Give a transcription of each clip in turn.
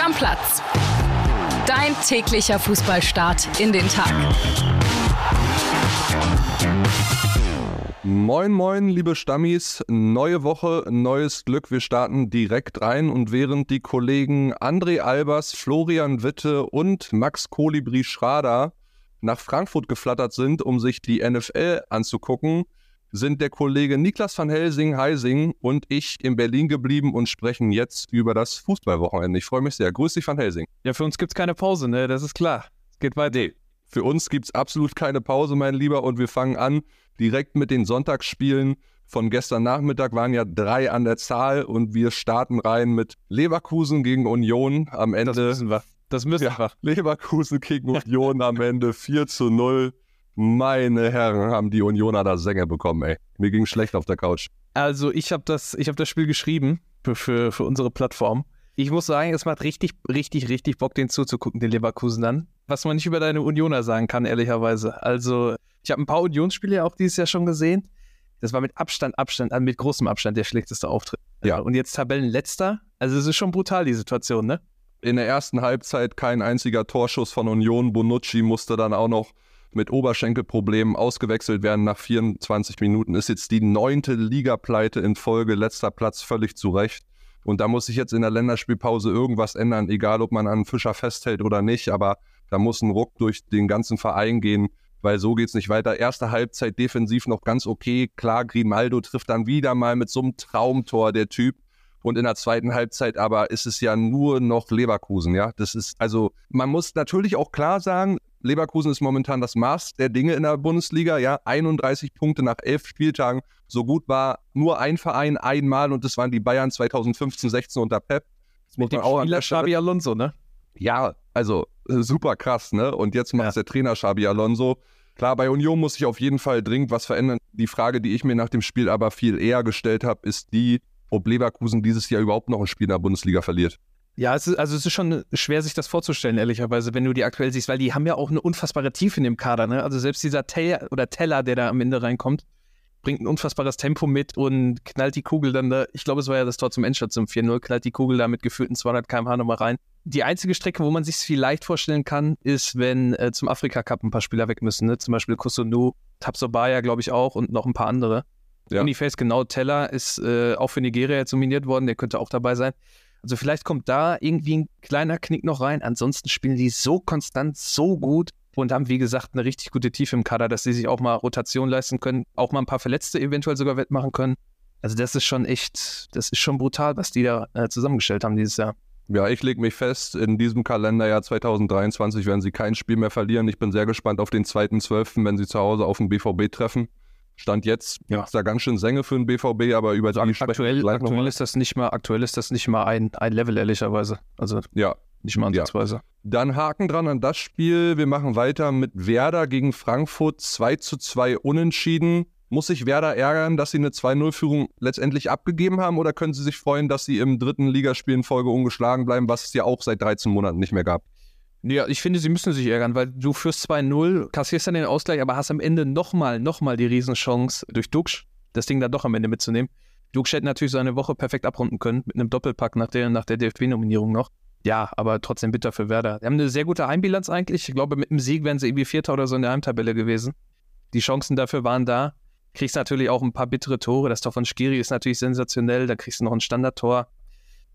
Stammplatz. Dein täglicher Fußballstart in den Tag. Moin moin, liebe Stammis, neue Woche, neues Glück, wir starten direkt rein und während die Kollegen André Albers, Florian Witte und Max Kolibri-Schrader nach Frankfurt geflattert sind, um sich die NFL anzugucken, sind der Kollege Niklas van Helsing Heising und ich in Berlin geblieben und sprechen jetzt über das Fußballwochenende. Ich freue mich sehr. Grüß dich, van Helsing. Ja, für uns gibt es keine Pause, ne? Das ist klar. Es geht weiter. Nee. Für uns gibt es absolut keine Pause, mein Lieber, und wir fangen an direkt mit den Sonntagsspielen. Von gestern Nachmittag waren ja 3 an der Zahl und wir starten rein mit Leverkusen gegen Union am Ende. Das müssen wir. Leverkusen gegen Union am Ende 4:0. Meine Herren, haben die Unioner da Sänge bekommen, ey. Mir ging schlecht auf der Couch. Also ich hab das Spiel geschrieben für unsere Plattform. Ich muss sagen, es macht richtig Bock, den zuzugucken, den Leverkusen an. Was man nicht über deine Unioner sagen kann, ehrlicherweise. Also ich habe ein paar Unionsspiele auch dieses Jahr schon gesehen. Das war mit großem Abstand der schlechteste Auftritt. Ja. Und jetzt Tabellenletzter. Also es ist schon brutal, die Situation, ne? In der ersten Halbzeit kein einziger Torschuss von Union. Bonucci musste dann auch noch mit Oberschenkelproblemen ausgewechselt werden nach 24 Minuten. Ist jetzt die 9. Ligapleite in Folge, letzter Platz, völlig zu Recht. Und da muss sich jetzt in der Länderspielpause irgendwas ändern, egal ob man an Fischer festhält oder nicht, aber da muss ein Ruck durch den ganzen Verein gehen, weil so geht's nicht weiter. Erste Halbzeit defensiv noch ganz okay, klar, Grimaldo trifft dann wieder mal mit so einem Traumtor, der Typ. Und in der zweiten Halbzeit aber ist es ja nur noch Leverkusen, ja. Das ist, also man muss natürlich auch klar sagen, Leverkusen ist momentan das Maß der Dinge in der Bundesliga, ja, 31 Punkte nach 11 Spieltagen, so gut war nur ein Verein einmal und das waren die Bayern 2015/16 unter Pep. Das muss man auch Spieler Xabi Alonso, ne? Ja, also super krass, ne? Und jetzt macht es der Trainer Xabi Alonso. Klar, bei Union muss sich auf jeden Fall dringend was verändern. Die Frage, die ich mir nach dem Spiel aber viel eher gestellt habe, ist die, ob Leverkusen dieses Jahr überhaupt noch ein Spiel in der Bundesliga verliert. Ja, es ist schon schwer, sich das vorzustellen, ehrlicherweise, wenn du die aktuell siehst, weil die haben ja auch eine unfassbare Tiefe in dem Kader, ne? Also selbst dieser Teller, der da am Ende reinkommt, bringt ein unfassbares Tempo mit und knallt die Kugel dann da, ich glaube, es war ja das Tor zum Endstand zum 4:0, knallt die Kugel da mit gefühlten 200 km/h nochmal rein. Die einzige Strecke, wo man sich es vielleicht vorstellen kann, ist, wenn zum Afrika-Cup ein paar Spieler weg müssen, ne? Zum Beispiel Kusonu, Tapsoba, ja, glaube ich auch, und noch ein paar andere. Ja. Uniface, genau, Teller ist auch für Nigeria jetzt nominiert worden, der könnte auch dabei sein. Also vielleicht kommt da irgendwie ein kleiner Knick noch rein. Ansonsten spielen die so konstant, so gut und haben, wie gesagt, eine richtig gute Tiefe im Kader, dass sie sich auch mal Rotation leisten können, auch mal ein paar Verletzte eventuell sogar wettmachen können. Also das ist schon brutal, was die da zusammengestellt haben dieses Jahr. Ja, ich lege mich fest, in diesem Kalenderjahr 2023 werden sie kein Spiel mehr verlieren. Ich bin sehr gespannt auf den 2.12., wenn sie zu Hause auf den BVB treffen. Stand jetzt ist da ganz schön Sänge für den BVB, aber über die aktuell ist das nicht mal ein Level, ehrlicherweise. Also nicht mal ansatzweise. Ja. Dann Haken dran an das Spiel. Wir machen weiter mit Werder gegen Frankfurt. 2:2 unentschieden. Muss sich Werder ärgern, dass sie eine 2-0-Führung letztendlich abgegeben haben, oder können sie sich freuen, dass sie im 3. Ligaspiel in Folge ungeschlagen bleiben, was es ja auch seit 13 Monaten nicht mehr gab? Ja, ich finde, sie müssen sich ärgern, weil du führst 2-0, kassierst dann den Ausgleich, aber hast am Ende nochmal die Riesenchance durch Dukš, das Ding dann doch am Ende mitzunehmen. Dukš hätte natürlich seine Woche perfekt abrunden können, mit einem Doppelpack nach der DFB-Nominierung noch. Ja, aber trotzdem bitter für Werder. Die haben eine sehr gute Heimbilanz eigentlich. Ich glaube, mit einem Sieg wären sie irgendwie Vierter oder so in der Heimtabelle gewesen. Die Chancen dafür waren da. Kriegst natürlich auch ein paar bittere Tore. Das Tor von Skhiri ist natürlich sensationell. Da kriegst du noch ein Standardtor.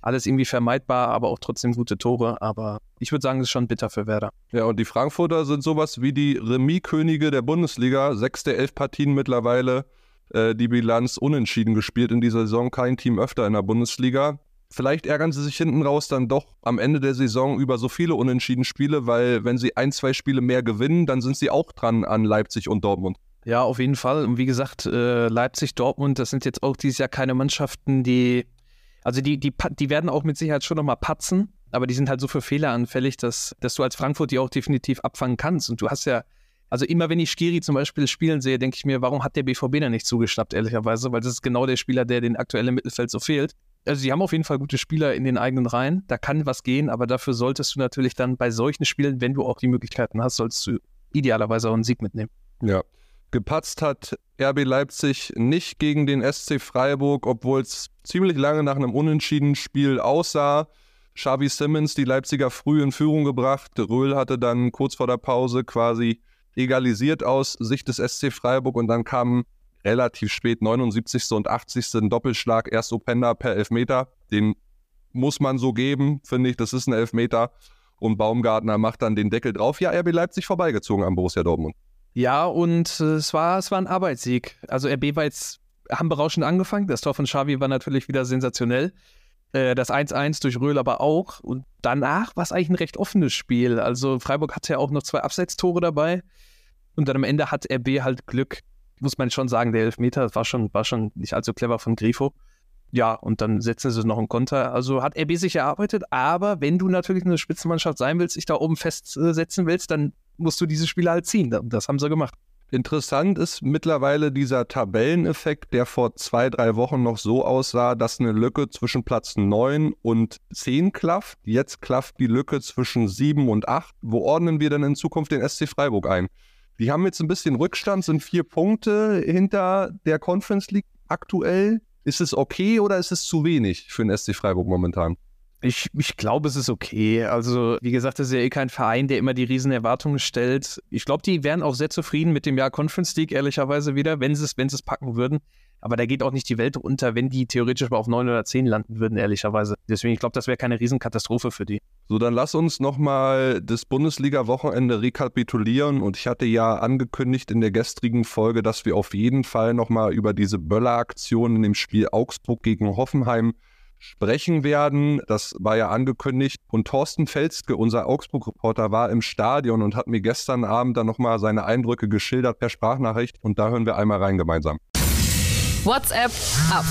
Alles irgendwie vermeidbar, aber auch trotzdem gute Tore. Aber ich würde sagen, es ist schon bitter für Werder. Ja, und die Frankfurter sind sowas wie die Remis-Könige der Bundesliga. 6 der 11 Partien mittlerweile. Die Bilanz unentschieden gespielt in dieser Saison. Kein Team öfter in der Bundesliga. Vielleicht ärgern sie sich hinten raus dann doch am Ende der Saison über so viele Unentschieden-Spiele, weil wenn sie 1-2 Spiele mehr gewinnen, dann sind sie auch dran an Leipzig und Dortmund. Ja, auf jeden Fall. Und wie gesagt, Leipzig, Dortmund, das sind jetzt auch dieses Jahr keine Mannschaften, die... Also die werden auch mit Sicherheit schon nochmal patzen, aber die sind halt so für Fehler anfällig, dass du als Frankfurt die auch definitiv abfangen kannst. Und du hast ja, also immer wenn ich Skhiri zum Beispiel spielen sehe, denke ich mir, warum hat der BVB da nicht zugeschnappt, ehrlicherweise? Weil das ist genau der Spieler, der den aktuellen Mittelfeld so fehlt. Also die haben auf jeden Fall gute Spieler in den eigenen Reihen, da kann was gehen, aber dafür solltest du natürlich dann bei solchen Spielen, wenn du auch die Möglichkeiten hast, sollst du idealerweise auch einen Sieg mitnehmen. Ja. Gepatzt hat RB Leipzig nicht gegen den SC Freiburg, obwohl es ziemlich lange nach einem Unentschieden-Spiel aussah. Xavi Simons die Leipziger früh in Führung gebracht. Röhl hatte dann kurz vor der Pause quasi egalisiert aus Sicht des SC Freiburg und dann kamen relativ spät, 79. und 80. ein Doppelschlag, erst Openda per Elfmeter, den muss man so geben, finde ich, das ist ein Elfmeter und Baumgartner macht dann den Deckel drauf. Ja, RB Leipzig vorbeigezogen am Borussia Dortmund. Ja, und es war ein Arbeitssieg. Also RB war jetzt, haben berauschend angefangen, das Tor von Xavi war natürlich wieder sensationell. Das 1-1 durch Röhl aber auch. Und danach war es eigentlich ein recht offenes Spiel. Also Freiburg hatte ja auch noch 2 Abseitstore dabei. Und dann am Ende hat RB halt Glück. Muss man schon sagen, der Elfmeter war schon nicht allzu clever von Grifo. Ja, und dann setzen sie noch einen Konter. Also hat RB sich erarbeitet. Aber wenn du natürlich eine Spitzenmannschaft sein willst, dich da oben festsetzen willst, dann musst du diese Spiele halt ziehen. Das haben sie gemacht. Interessant ist mittlerweile dieser Tabelleneffekt, der vor 2-3 Wochen noch so aussah, dass eine Lücke zwischen Platz 9 und 10 klafft. Jetzt klafft die Lücke zwischen 7 und 8. Wo ordnen wir denn in Zukunft den SC Freiburg ein? Die haben jetzt ein bisschen Rückstand, sind 4 Punkte hinter der Conference League aktuell. Ist es okay oder ist es zu wenig für den SC Freiburg momentan? Ich glaube, es ist okay. Also, wie gesagt, das ist ja kein Verein, der immer die riesen Erwartungen stellt. Ich glaube, die wären auch sehr zufrieden mit dem Jahr Conference League, ehrlicherweise wieder, wenn sie es packen würden. Aber da geht auch nicht die Welt unter, wenn die theoretisch mal auf 9 oder 10 landen würden, ehrlicherweise. Deswegen, ich glaube, das wäre keine Riesenkatastrophe für die. So, dann lass uns nochmal das Bundesliga-Wochenende rekapitulieren. Und ich hatte ja angekündigt in der gestrigen Folge, dass wir auf jeden Fall nochmal über diese Böller-Aktion in dem Spiel Augsburg gegen Hoffenheim sprechen werden. Das war ja angekündigt. Und Thorsten Felske, unser Augsburg-Reporter, war im Stadion und hat mir gestern Abend dann nochmal seine Eindrücke geschildert per Sprachnachricht. Und da hören wir einmal rein gemeinsam. WhatsApp ab.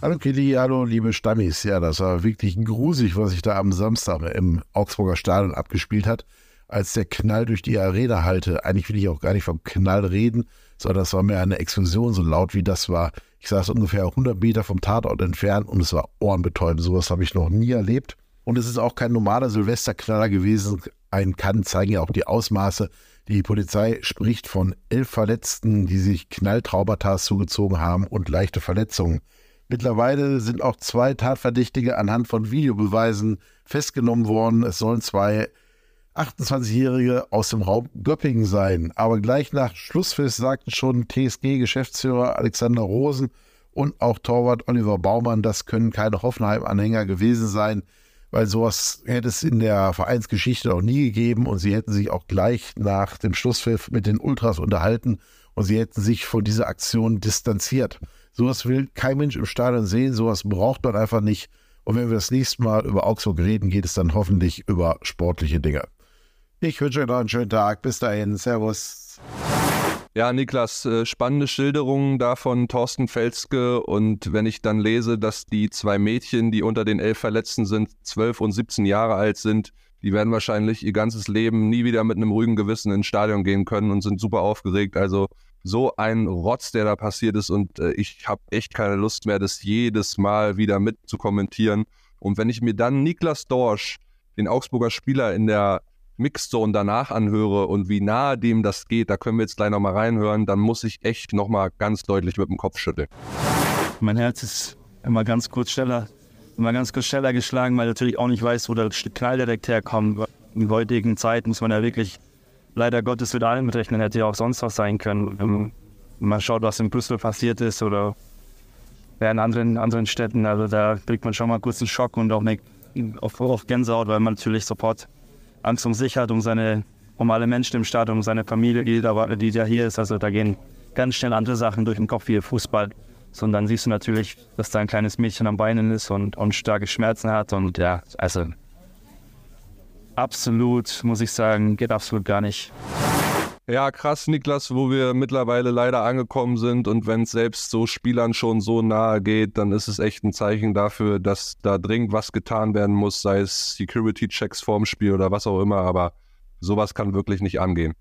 Hallo Kili, hallo liebe Stammis. Ja, das war wirklich gruselig, was sich da am Samstag im Augsburger Stadion abgespielt hat. Als der Knall durch die Arena hallte. Eigentlich will ich auch gar nicht vom Knall reden, sondern das war mehr eine Explosion, so laut wie das war. Ich saß ungefähr 100 Meter vom Tatort entfernt und es war ohrenbetäubend. Sowas habe ich noch nie erlebt. Und es ist auch kein normaler Silvesterknaller gewesen. Ein kann zeigen ja auch die Ausmaße. Die Polizei spricht von 11 Verletzten, die sich Knalltraumata zugezogen haben und leichte Verletzungen. Mittlerweile sind auch 2 Tatverdächtige anhand von Videobeweisen festgenommen worden. Es sollen 2 28-Jährige aus dem Raum Göppingen sein. Aber gleich nach Schlusspfiff sagten schon TSG-Geschäftsführer Alexander Rosen und auch Torwart Oliver Baumann, das können keine Hoffenheim-Anhänger gewesen sein, weil sowas hätte es in der Vereinsgeschichte noch nie gegeben und sie hätten sich auch gleich nach dem Schlusspfiff mit den Ultras unterhalten und sie hätten sich von dieser Aktion distanziert. Sowas will kein Mensch im Stadion sehen, sowas braucht man einfach nicht. Und wenn wir das nächste Mal über Augsburg reden, geht es dann hoffentlich über sportliche Dinge. Ich wünsche euch noch einen schönen Tag. Bis dahin. Servus. Ja, Niklas, spannende Schilderungen da von Thorsten Felske. Und wenn ich dann lese, dass die 2 Mädchen, die unter den 11 Verletzten sind, 12 und 17 Jahre alt sind, die werden wahrscheinlich ihr ganzes Leben nie wieder mit einem ruhigen Gewissen ins Stadion gehen können und sind super aufgeregt. Also so ein Rotz, der da passiert ist. Und ich habe echt keine Lust mehr, das jedes Mal wieder mit zu kommentieren. Und wenn ich mir dann Niklas Dorsch, den Augsburger Spieler in der Mixzone danach anhöre und wie nahe dem das geht, da können wir jetzt gleich nochmal reinhören, dann muss ich echt nochmal ganz deutlich mit dem Kopf schütteln. Mein Herz ist immer ganz kurz schneller geschlagen, weil natürlich auch nicht weiß, wo der Knall direkt herkommt. In heutigen Zeit muss man ja wirklich leider Gottes mit allem rechnen, hätte ja auch sonst was sein können. Wenn man schaut, was in Brüssel passiert ist oder in anderen Städten, also da kriegt man schon mal kurz einen Schock und auch auf Gänsehaut, weil man natürlich sofort Angst um sich hat, um alle Menschen im Staat, um seine Familie, die da hier ist. Also da gehen ganz schnell andere Sachen durch den Kopf, wie Fußball. So, und dann siehst du natürlich, dass da ein kleines Mädchen am Beinen ist und starke Schmerzen hat. Und ja, also absolut, muss ich sagen, geht absolut gar nicht. Ja, krass, Niklas, wo wir mittlerweile leider angekommen sind. Und wenn es selbst so Spielern schon so nahe geht, dann ist es echt ein Zeichen dafür, dass da dringend was getan werden muss, sei es Security-Checks vorm Spiel oder was auch immer. Aber sowas kann wirklich nicht angehen.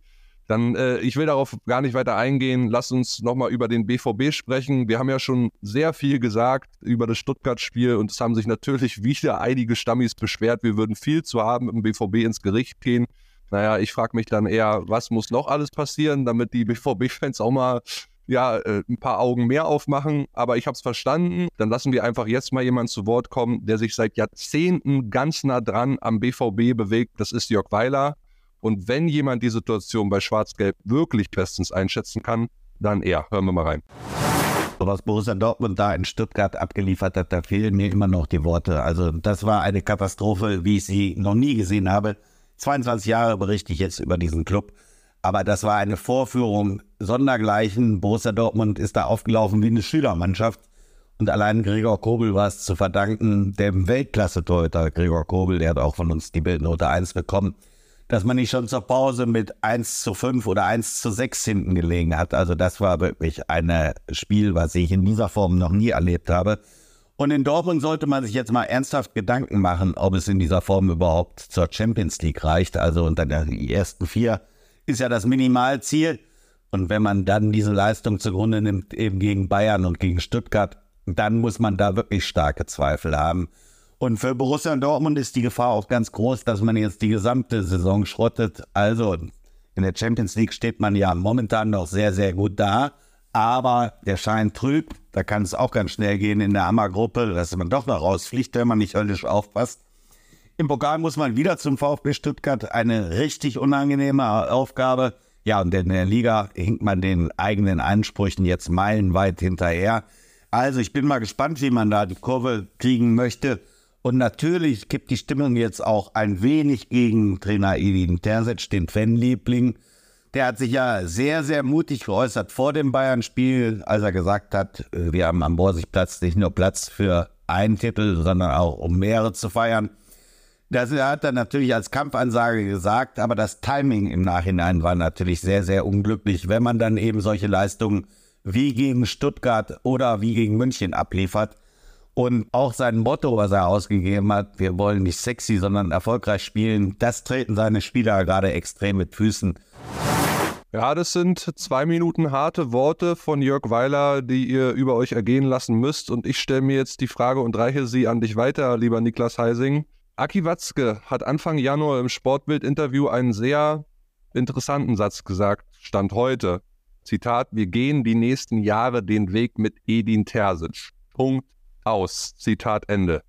Dann, ich will darauf gar nicht weiter eingehen. Lass uns nochmal über den BVB sprechen. Wir haben ja schon sehr viel gesagt über das Stuttgart-Spiel und es haben sich natürlich wieder einige Stammis beschwert. Wir würden viel zu haben mit dem BVB ins Gericht gehen. Naja, ich frage mich dann eher, was muss noch alles passieren, damit die BVB-Fans auch mal ja, ein paar Augen mehr aufmachen, aber ich habe es verstanden. Dann lassen wir einfach jetzt mal jemanden zu Wort kommen, der sich seit Jahrzehnten ganz nah dran am BVB bewegt. Das ist Jörg Weiler. Und wenn jemand die Situation bei Schwarz-Gelb wirklich bestens einschätzen kann, dann er. Hören wir mal rein. Was Borussia Dortmund da in Stuttgart abgeliefert hat, da fehlen mir immer noch die Worte. Also das war eine Katastrophe, wie ich sie noch nie gesehen habe. 22 Jahre berichte ich jetzt über diesen Club. Aber das war eine Vorführung sondergleichen. Borussia Dortmund ist da aufgelaufen wie eine Schülermannschaft. Und allein Gregor Kobel war es zu verdanken, dem Weltklasse-Torhüter Gregor Kobel, der hat auch von uns die Bildnote 1 bekommen, dass man nicht schon zur Pause mit 1:5 oder 1:6 hinten gelegen hat. Also das war wirklich ein Spiel, was ich in dieser Form noch nie erlebt habe. Und in Dortmund sollte man sich jetzt mal ernsthaft Gedanken machen, ob es in dieser Form überhaupt zur Champions League reicht. Also unter den ersten 4 ist ja das Minimalziel. Und wenn man dann diese Leistung zugrunde nimmt, eben gegen Bayern und gegen Stuttgart, dann muss man da wirklich starke Zweifel haben. Und für Borussia Dortmund ist die Gefahr auch ganz groß, dass man jetzt die gesamte Saison schrottet. Also in der Champions League steht man ja momentan noch sehr, sehr gut da. Aber der Schein trübt, da kann es auch ganz schnell gehen in der Hammergruppe, dass man doch noch rausfliegt, wenn man nicht höllisch aufpasst. Im Pokal muss man wieder zum VfB Stuttgart, eine richtig unangenehme Aufgabe. Ja, und in der Liga hinkt man den eigenen Ansprüchen jetzt meilenweit hinterher. Also ich bin mal gespannt, wie man da die Kurve kriegen möchte. Und natürlich kippt die Stimmung jetzt auch ein wenig gegen Trainer Edin Terzic, den Fanliebling. Der hat sich ja sehr, sehr mutig geäußert vor dem Bayern-Spiel, als er gesagt hat, wir haben am Borsigplatz nicht nur Platz für einen Titel, sondern auch um mehrere zu feiern. Das hat er natürlich als Kampfansage gesagt, aber das Timing im Nachhinein war natürlich sehr, sehr unglücklich, wenn man dann eben solche Leistungen wie gegen Stuttgart oder wie gegen München abliefert. Und auch sein Motto, was er ausgegeben hat, wir wollen nicht sexy, sondern erfolgreich spielen, das treten seine Spieler gerade extrem mit Füßen. Ja, das sind 2 Minuten harte Worte von Jörg Weiler, die ihr über euch ergehen lassen müsst. Und ich stelle mir jetzt die Frage und reiche sie an dich weiter, lieber Niklas Heising. Aki Watzke hat Anfang Januar im Sportbild-Interview einen sehr interessanten Satz gesagt, Stand heute. Zitat, wir gehen die nächsten Jahre den Weg mit Edin Terzic. Punkt. Aus. Zitat Ende.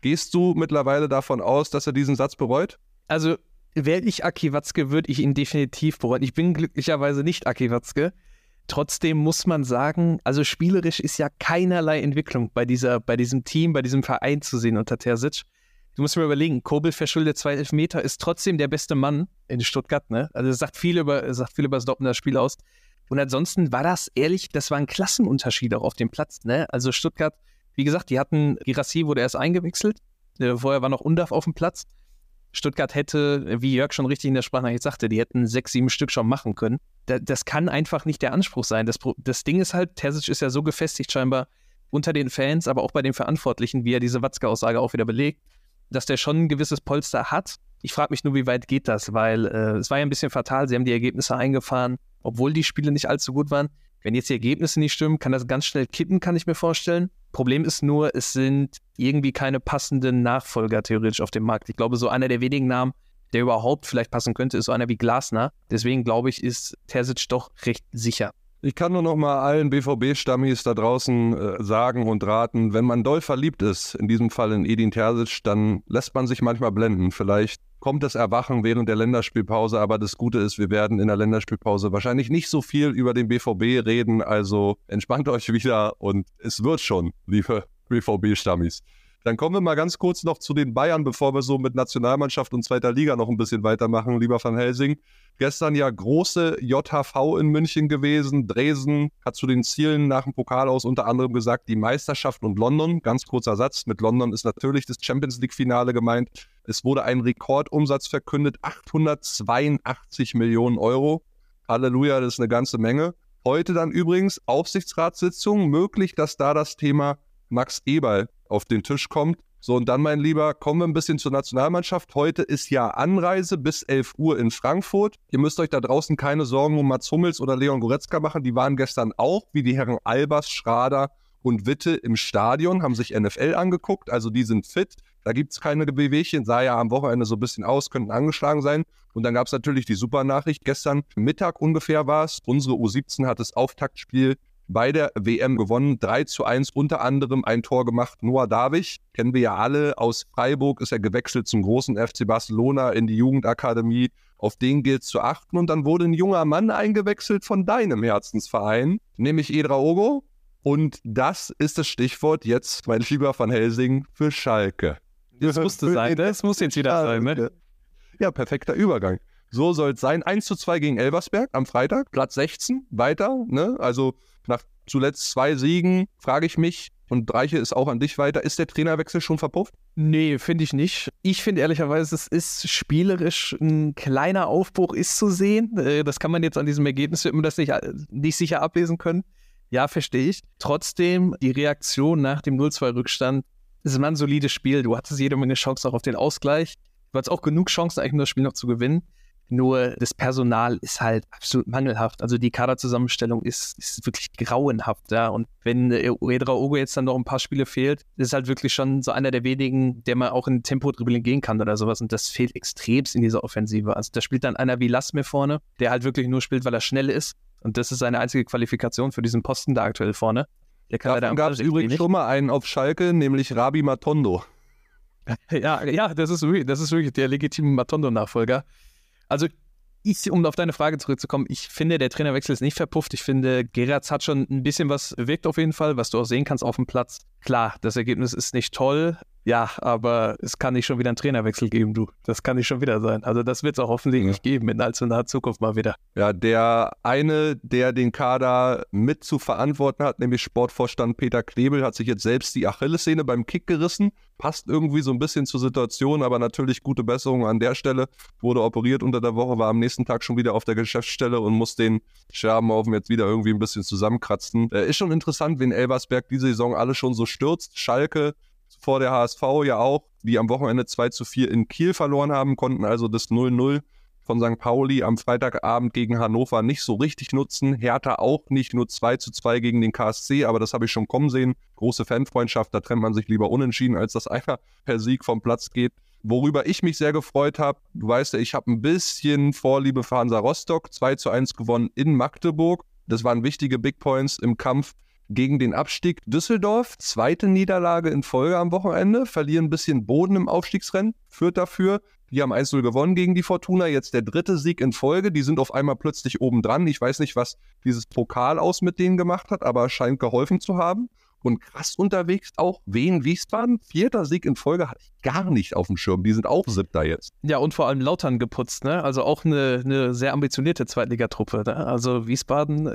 Gehst du mittlerweile davon aus, dass er diesen Satz bereut? Also, wäre ich Aki Watzke, würde ich ihn definitiv bereuen. Ich bin glücklicherweise nicht Aki Watzke. Trotzdem muss man sagen, also spielerisch ist ja keinerlei Entwicklung bei diesem Team, bei diesem Verein zu sehen unter Terzic. Du musst mir überlegen, Kobel verschuldet 2 Elfmeter, ist trotzdem der beste Mann in Stuttgart, ne? Also, das sagt viel über das Dortmunder Spiel aus. Und ansonsten war das ehrlich, das war ein Klassenunterschied auch auf dem Platz, ne? Also, Stuttgart. Wie gesagt, Girassi wurde erst eingewechselt, vorher war noch Undav auf dem Platz. Stuttgart hätte, wie Jörg schon richtig in der Sprachnachricht sagte, die hätten 6, 7 Stück schon machen können. Das kann einfach nicht der Anspruch sein. Das Ding ist halt, Terzic ist ja so gefestigt scheinbar unter den Fans, aber auch bei den Verantwortlichen, wie er diese Watzke-Aussage auch wieder belegt, dass der schon ein gewisses Polster hat. Ich frage mich nur, wie weit geht das, weil es war ja ein bisschen fatal, sie haben die Ergebnisse eingefahren, obwohl die Spiele nicht allzu gut waren. Wenn jetzt die Ergebnisse nicht stimmen, kann das ganz schnell kippen, kann ich mir vorstellen. Problem ist nur, es sind irgendwie keine passenden Nachfolger theoretisch auf dem Markt. Ich glaube, so einer der wenigen Namen, der überhaupt vielleicht passen könnte, ist so einer wie Glasner. Deswegen glaube ich, ist Terzic doch recht sicher. Ich kann nur noch mal allen BVB-Stammis da draußen sagen und raten, wenn man doll verliebt ist, in diesem Fall in Edin Terzic, dann lässt man sich manchmal blenden. Vielleicht kommt das Erwachen während der Länderspielpause, aber das Gute ist, wir werden in der Länderspielpause wahrscheinlich nicht so viel über den BVB reden, also entspannt euch wieder und es wird schon, liebe BVB-Stammis. Dann kommen wir mal ganz kurz noch zu den Bayern, bevor wir so mit Nationalmannschaft und zweiter Liga noch ein bisschen weitermachen, lieber Van Helsing. Gestern ja große JHV in München gewesen. Dresden hat zu den Zielen nach dem Pokal aus unter anderem gesagt, die Meisterschaft und London. Ganz kurzer Satz, mit London ist natürlich das Champions League-Finale gemeint. Es wurde ein Rekordumsatz verkündet, 882 Millionen Euro. Halleluja, das ist eine ganze Menge. Heute dann übrigens Aufsichtsratssitzung, möglich, dass da das Thema Max Eberl auf den Tisch kommt. So, und dann, mein Lieber, kommen wir ein bisschen zur Nationalmannschaft. Heute ist ja Anreise bis 11 Uhr in Frankfurt. Ihr müsst euch da draußen keine Sorgen um Mats Hummels oder Leon Goretzka machen. Die waren gestern auch, wie die Herren Albers, Schrader und Witte im Stadion, haben sich NFL angeguckt, also die sind fit, da gibt es keine Bewegchen, sah ja am Wochenende so ein bisschen aus, könnten angeschlagen sein. Und dann gab es natürlich die super Nachricht, gestern Mittag ungefähr war es, unsere U17 hat das Auftaktspiel bei der WM gewonnen, 3:1, unter anderem ein Tor gemacht, Noah Darwich, kennen wir ja alle, aus Freiburg ist er gewechselt zum großen FC Barcelona in die Jugendakademie, auf den gilt es zu achten. Und dann wurde ein junger Mann eingewechselt von deinem Herzensverein, nämlich Edraogo. Und das ist das Stichwort jetzt, mein lieber Van Helsing, für Schalke. Das musste sein, das muss jetzt wieder sein, ne? Ja, perfekter Übergang. So soll es sein. 1:2 gegen Elversberg am Freitag, Platz 16, weiter, ne? Also nach zuletzt 2 Siegen, frage ich mich, und reiche es auch an dich weiter, ist der Trainerwechsel schon verpufft? Nee, finde ich nicht. Ich finde ehrlicherweise, es ist spielerisch ein kleiner Aufbruch ist zu sehen. Das kann man jetzt an diesem Ergebnis, wenn man das nicht sicher ablesen können. Ja, verstehe ich. Trotzdem, die Reaktion nach dem 0:2-Rückstand, es ist ein solides Spiel. Du hattest jede Menge Chancen auch auf den Ausgleich. Du hattest auch genug Chancen, eigentlich um das Spiel noch zu gewinnen. Nur das Personal ist halt absolut mangelhaft. Also die Kaderzusammenstellung ist wirklich grauenhaft. Ja. Und wenn Edraogo jetzt dann noch ein paar Spiele fehlt, ist halt wirklich schon so einer der wenigen, der mal auch in Tempo-Dribbling gehen kann oder sowas. Und das fehlt extremst in dieser Offensive. Also da spielt dann einer wie Lasme vorne, der halt wirklich nur spielt, weil er schnell ist. Und das ist seine einzige Qualifikation für diesen Posten da aktuell vorne. Davon gab es übrigens schon mal einen auf Schalke, nämlich Rabi Matondo. Ja, das ist wirklich der legitime Matondo-Nachfolger. Also, um auf deine Frage zurückzukommen, ich finde, der Trainerwechsel ist nicht verpufft. Ich finde, Geratz hat schon ein bisschen was bewirkt auf jeden Fall, was du auch sehen kannst auf dem Platz. Klar, das Ergebnis ist nicht toll, ja, aber es kann nicht schon wieder einen Trainerwechsel geben, du. Das kann nicht schon wieder sein. Also das wird es auch hoffentlich nicht geben in allzu naher Zukunft mal wieder. Ja, der eine, der den Kader mit zu verantworten hat, nämlich Sportvorstand Peter Knebel, hat sich jetzt selbst die Achillessehne beim Kick gerissen. Passt irgendwie so ein bisschen zur Situation, aber natürlich gute Besserung an der Stelle. Wurde operiert unter der Woche, war am nächsten Tag schon wieder auf der Geschäftsstelle und muss den Scherbenhaufen jetzt wieder irgendwie ein bisschen zusammenkratzen. Ist schon interessant, wen Elversberg diese Saison alle schon so stürzt. Schalke, vor der HSV ja auch, die am Wochenende 2:4 in Kiel verloren haben, konnten also das 0:0 von St. Pauli am Freitagabend gegen Hannover nicht so richtig nutzen. Hertha auch nicht, nur 2:2 gegen den KSC, aber das habe ich schon kommen sehen. Große Fanfreundschaft, da trennt man sich lieber unentschieden, als dass einer per Sieg vom Platz geht. Worüber ich mich sehr gefreut habe, du weißt ja, ich habe ein bisschen Vorliebe für Hansa Rostock, 2:1 gewonnen in Magdeburg. Das waren wichtige Big Points im Kampf gegen den Abstieg. Düsseldorf, zweite Niederlage in Folge am Wochenende, verlieren ein bisschen Boden im Aufstiegsrennen, führt dafür. Die haben 1:0 gewonnen gegen die Fortuna, jetzt der dritte Sieg in Folge. Die sind auf einmal plötzlich obendran. Ich weiß nicht, was dieses Pokal aus mit denen gemacht hat, aber scheint geholfen zu haben. Und krass unterwegs auch Wien Wiesbaden, 4. Sieg in Folge, hatte ich gar nicht auf dem Schirm. Die sind auch 7. jetzt. Ja, und vor allem Lautern geputzt, ne? Also auch eine sehr ambitionierte Zweitligatruppe. Ne? Also Wiesbaden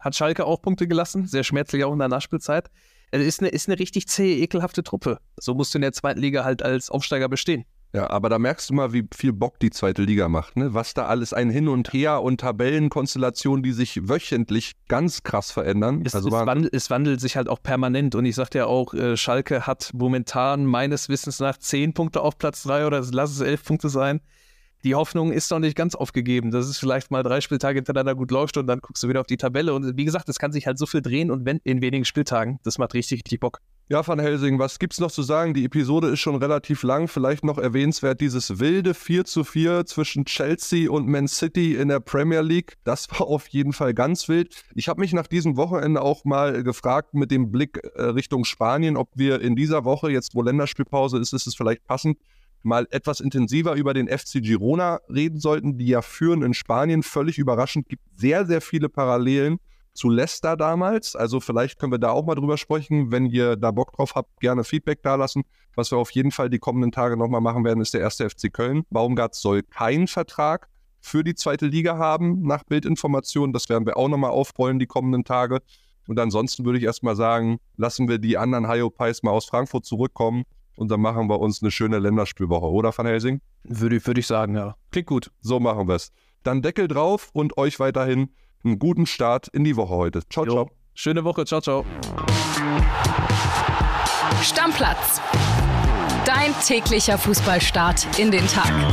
hat Schalke auch Punkte gelassen, sehr schmerzlich auch in der Nachspielzeit. Also ist eine richtig zähe, ekelhafte Truppe. So musst du in der zweiten Liga halt als Aufsteiger bestehen. Ja, aber da merkst du mal, wie viel Bock die zweite Liga macht, ne? Was da alles ein Hin und Her und Tabellenkonstellationen, die sich wöchentlich ganz krass verändern. Es wandelt sich halt auch permanent. Und ich sagte ja auch, Schalke hat momentan meines Wissens nach 10 Punkte auf Platz 3 oder lass es 11 Punkte sein. Die Hoffnung ist noch nicht ganz aufgegeben, dass es vielleicht mal 3 Spieltage hintereinander gut läuft und dann guckst du wieder auf die Tabelle. Und wie gesagt, es kann sich halt so viel drehen und wenden in wenigen Spieltagen. Das macht richtig, richtig Bock. Ja, Van Helsing, was gibt's noch zu sagen? Die Episode ist schon relativ lang, vielleicht noch erwähnenswert dieses wilde 4:4 zwischen Chelsea und Man City in der Premier League. Das war auf jeden Fall ganz wild. Ich habe mich nach diesem Wochenende auch mal gefragt, mit dem Blick Richtung Spanien, ob wir in dieser Woche, jetzt wo Länderspielpause ist es vielleicht passend, mal etwas intensiver über den FC Girona reden sollten, die ja führen in Spanien. Völlig überraschend, gibt sehr, sehr viele Parallelen zu Leicester damals, also vielleicht können wir da auch mal drüber sprechen, wenn ihr da Bock drauf habt, gerne Feedback dalassen. Was wir auf jeden Fall die kommenden Tage nochmal machen werden, ist der 1. FC Köln. Baumgart soll keinen Vertrag für die zweite Liga haben, nach Bildinformationen, das werden wir auch nochmal aufrollen die kommenden Tage. Und ansonsten würde ich erstmal sagen, lassen wir die anderen Hyopies mal aus Frankfurt zurückkommen und dann machen wir uns eine schöne Länderspielwoche, oder Van Helsing? Würde ich sagen, ja. Klingt gut. So machen wir es. Dann Deckel drauf und euch weiterhin einen guten Start in die Woche heute. Ciao, ciao. Schöne Woche. Ciao, ciao. Stammplatz. Dein täglicher Fußballstart in den Tag.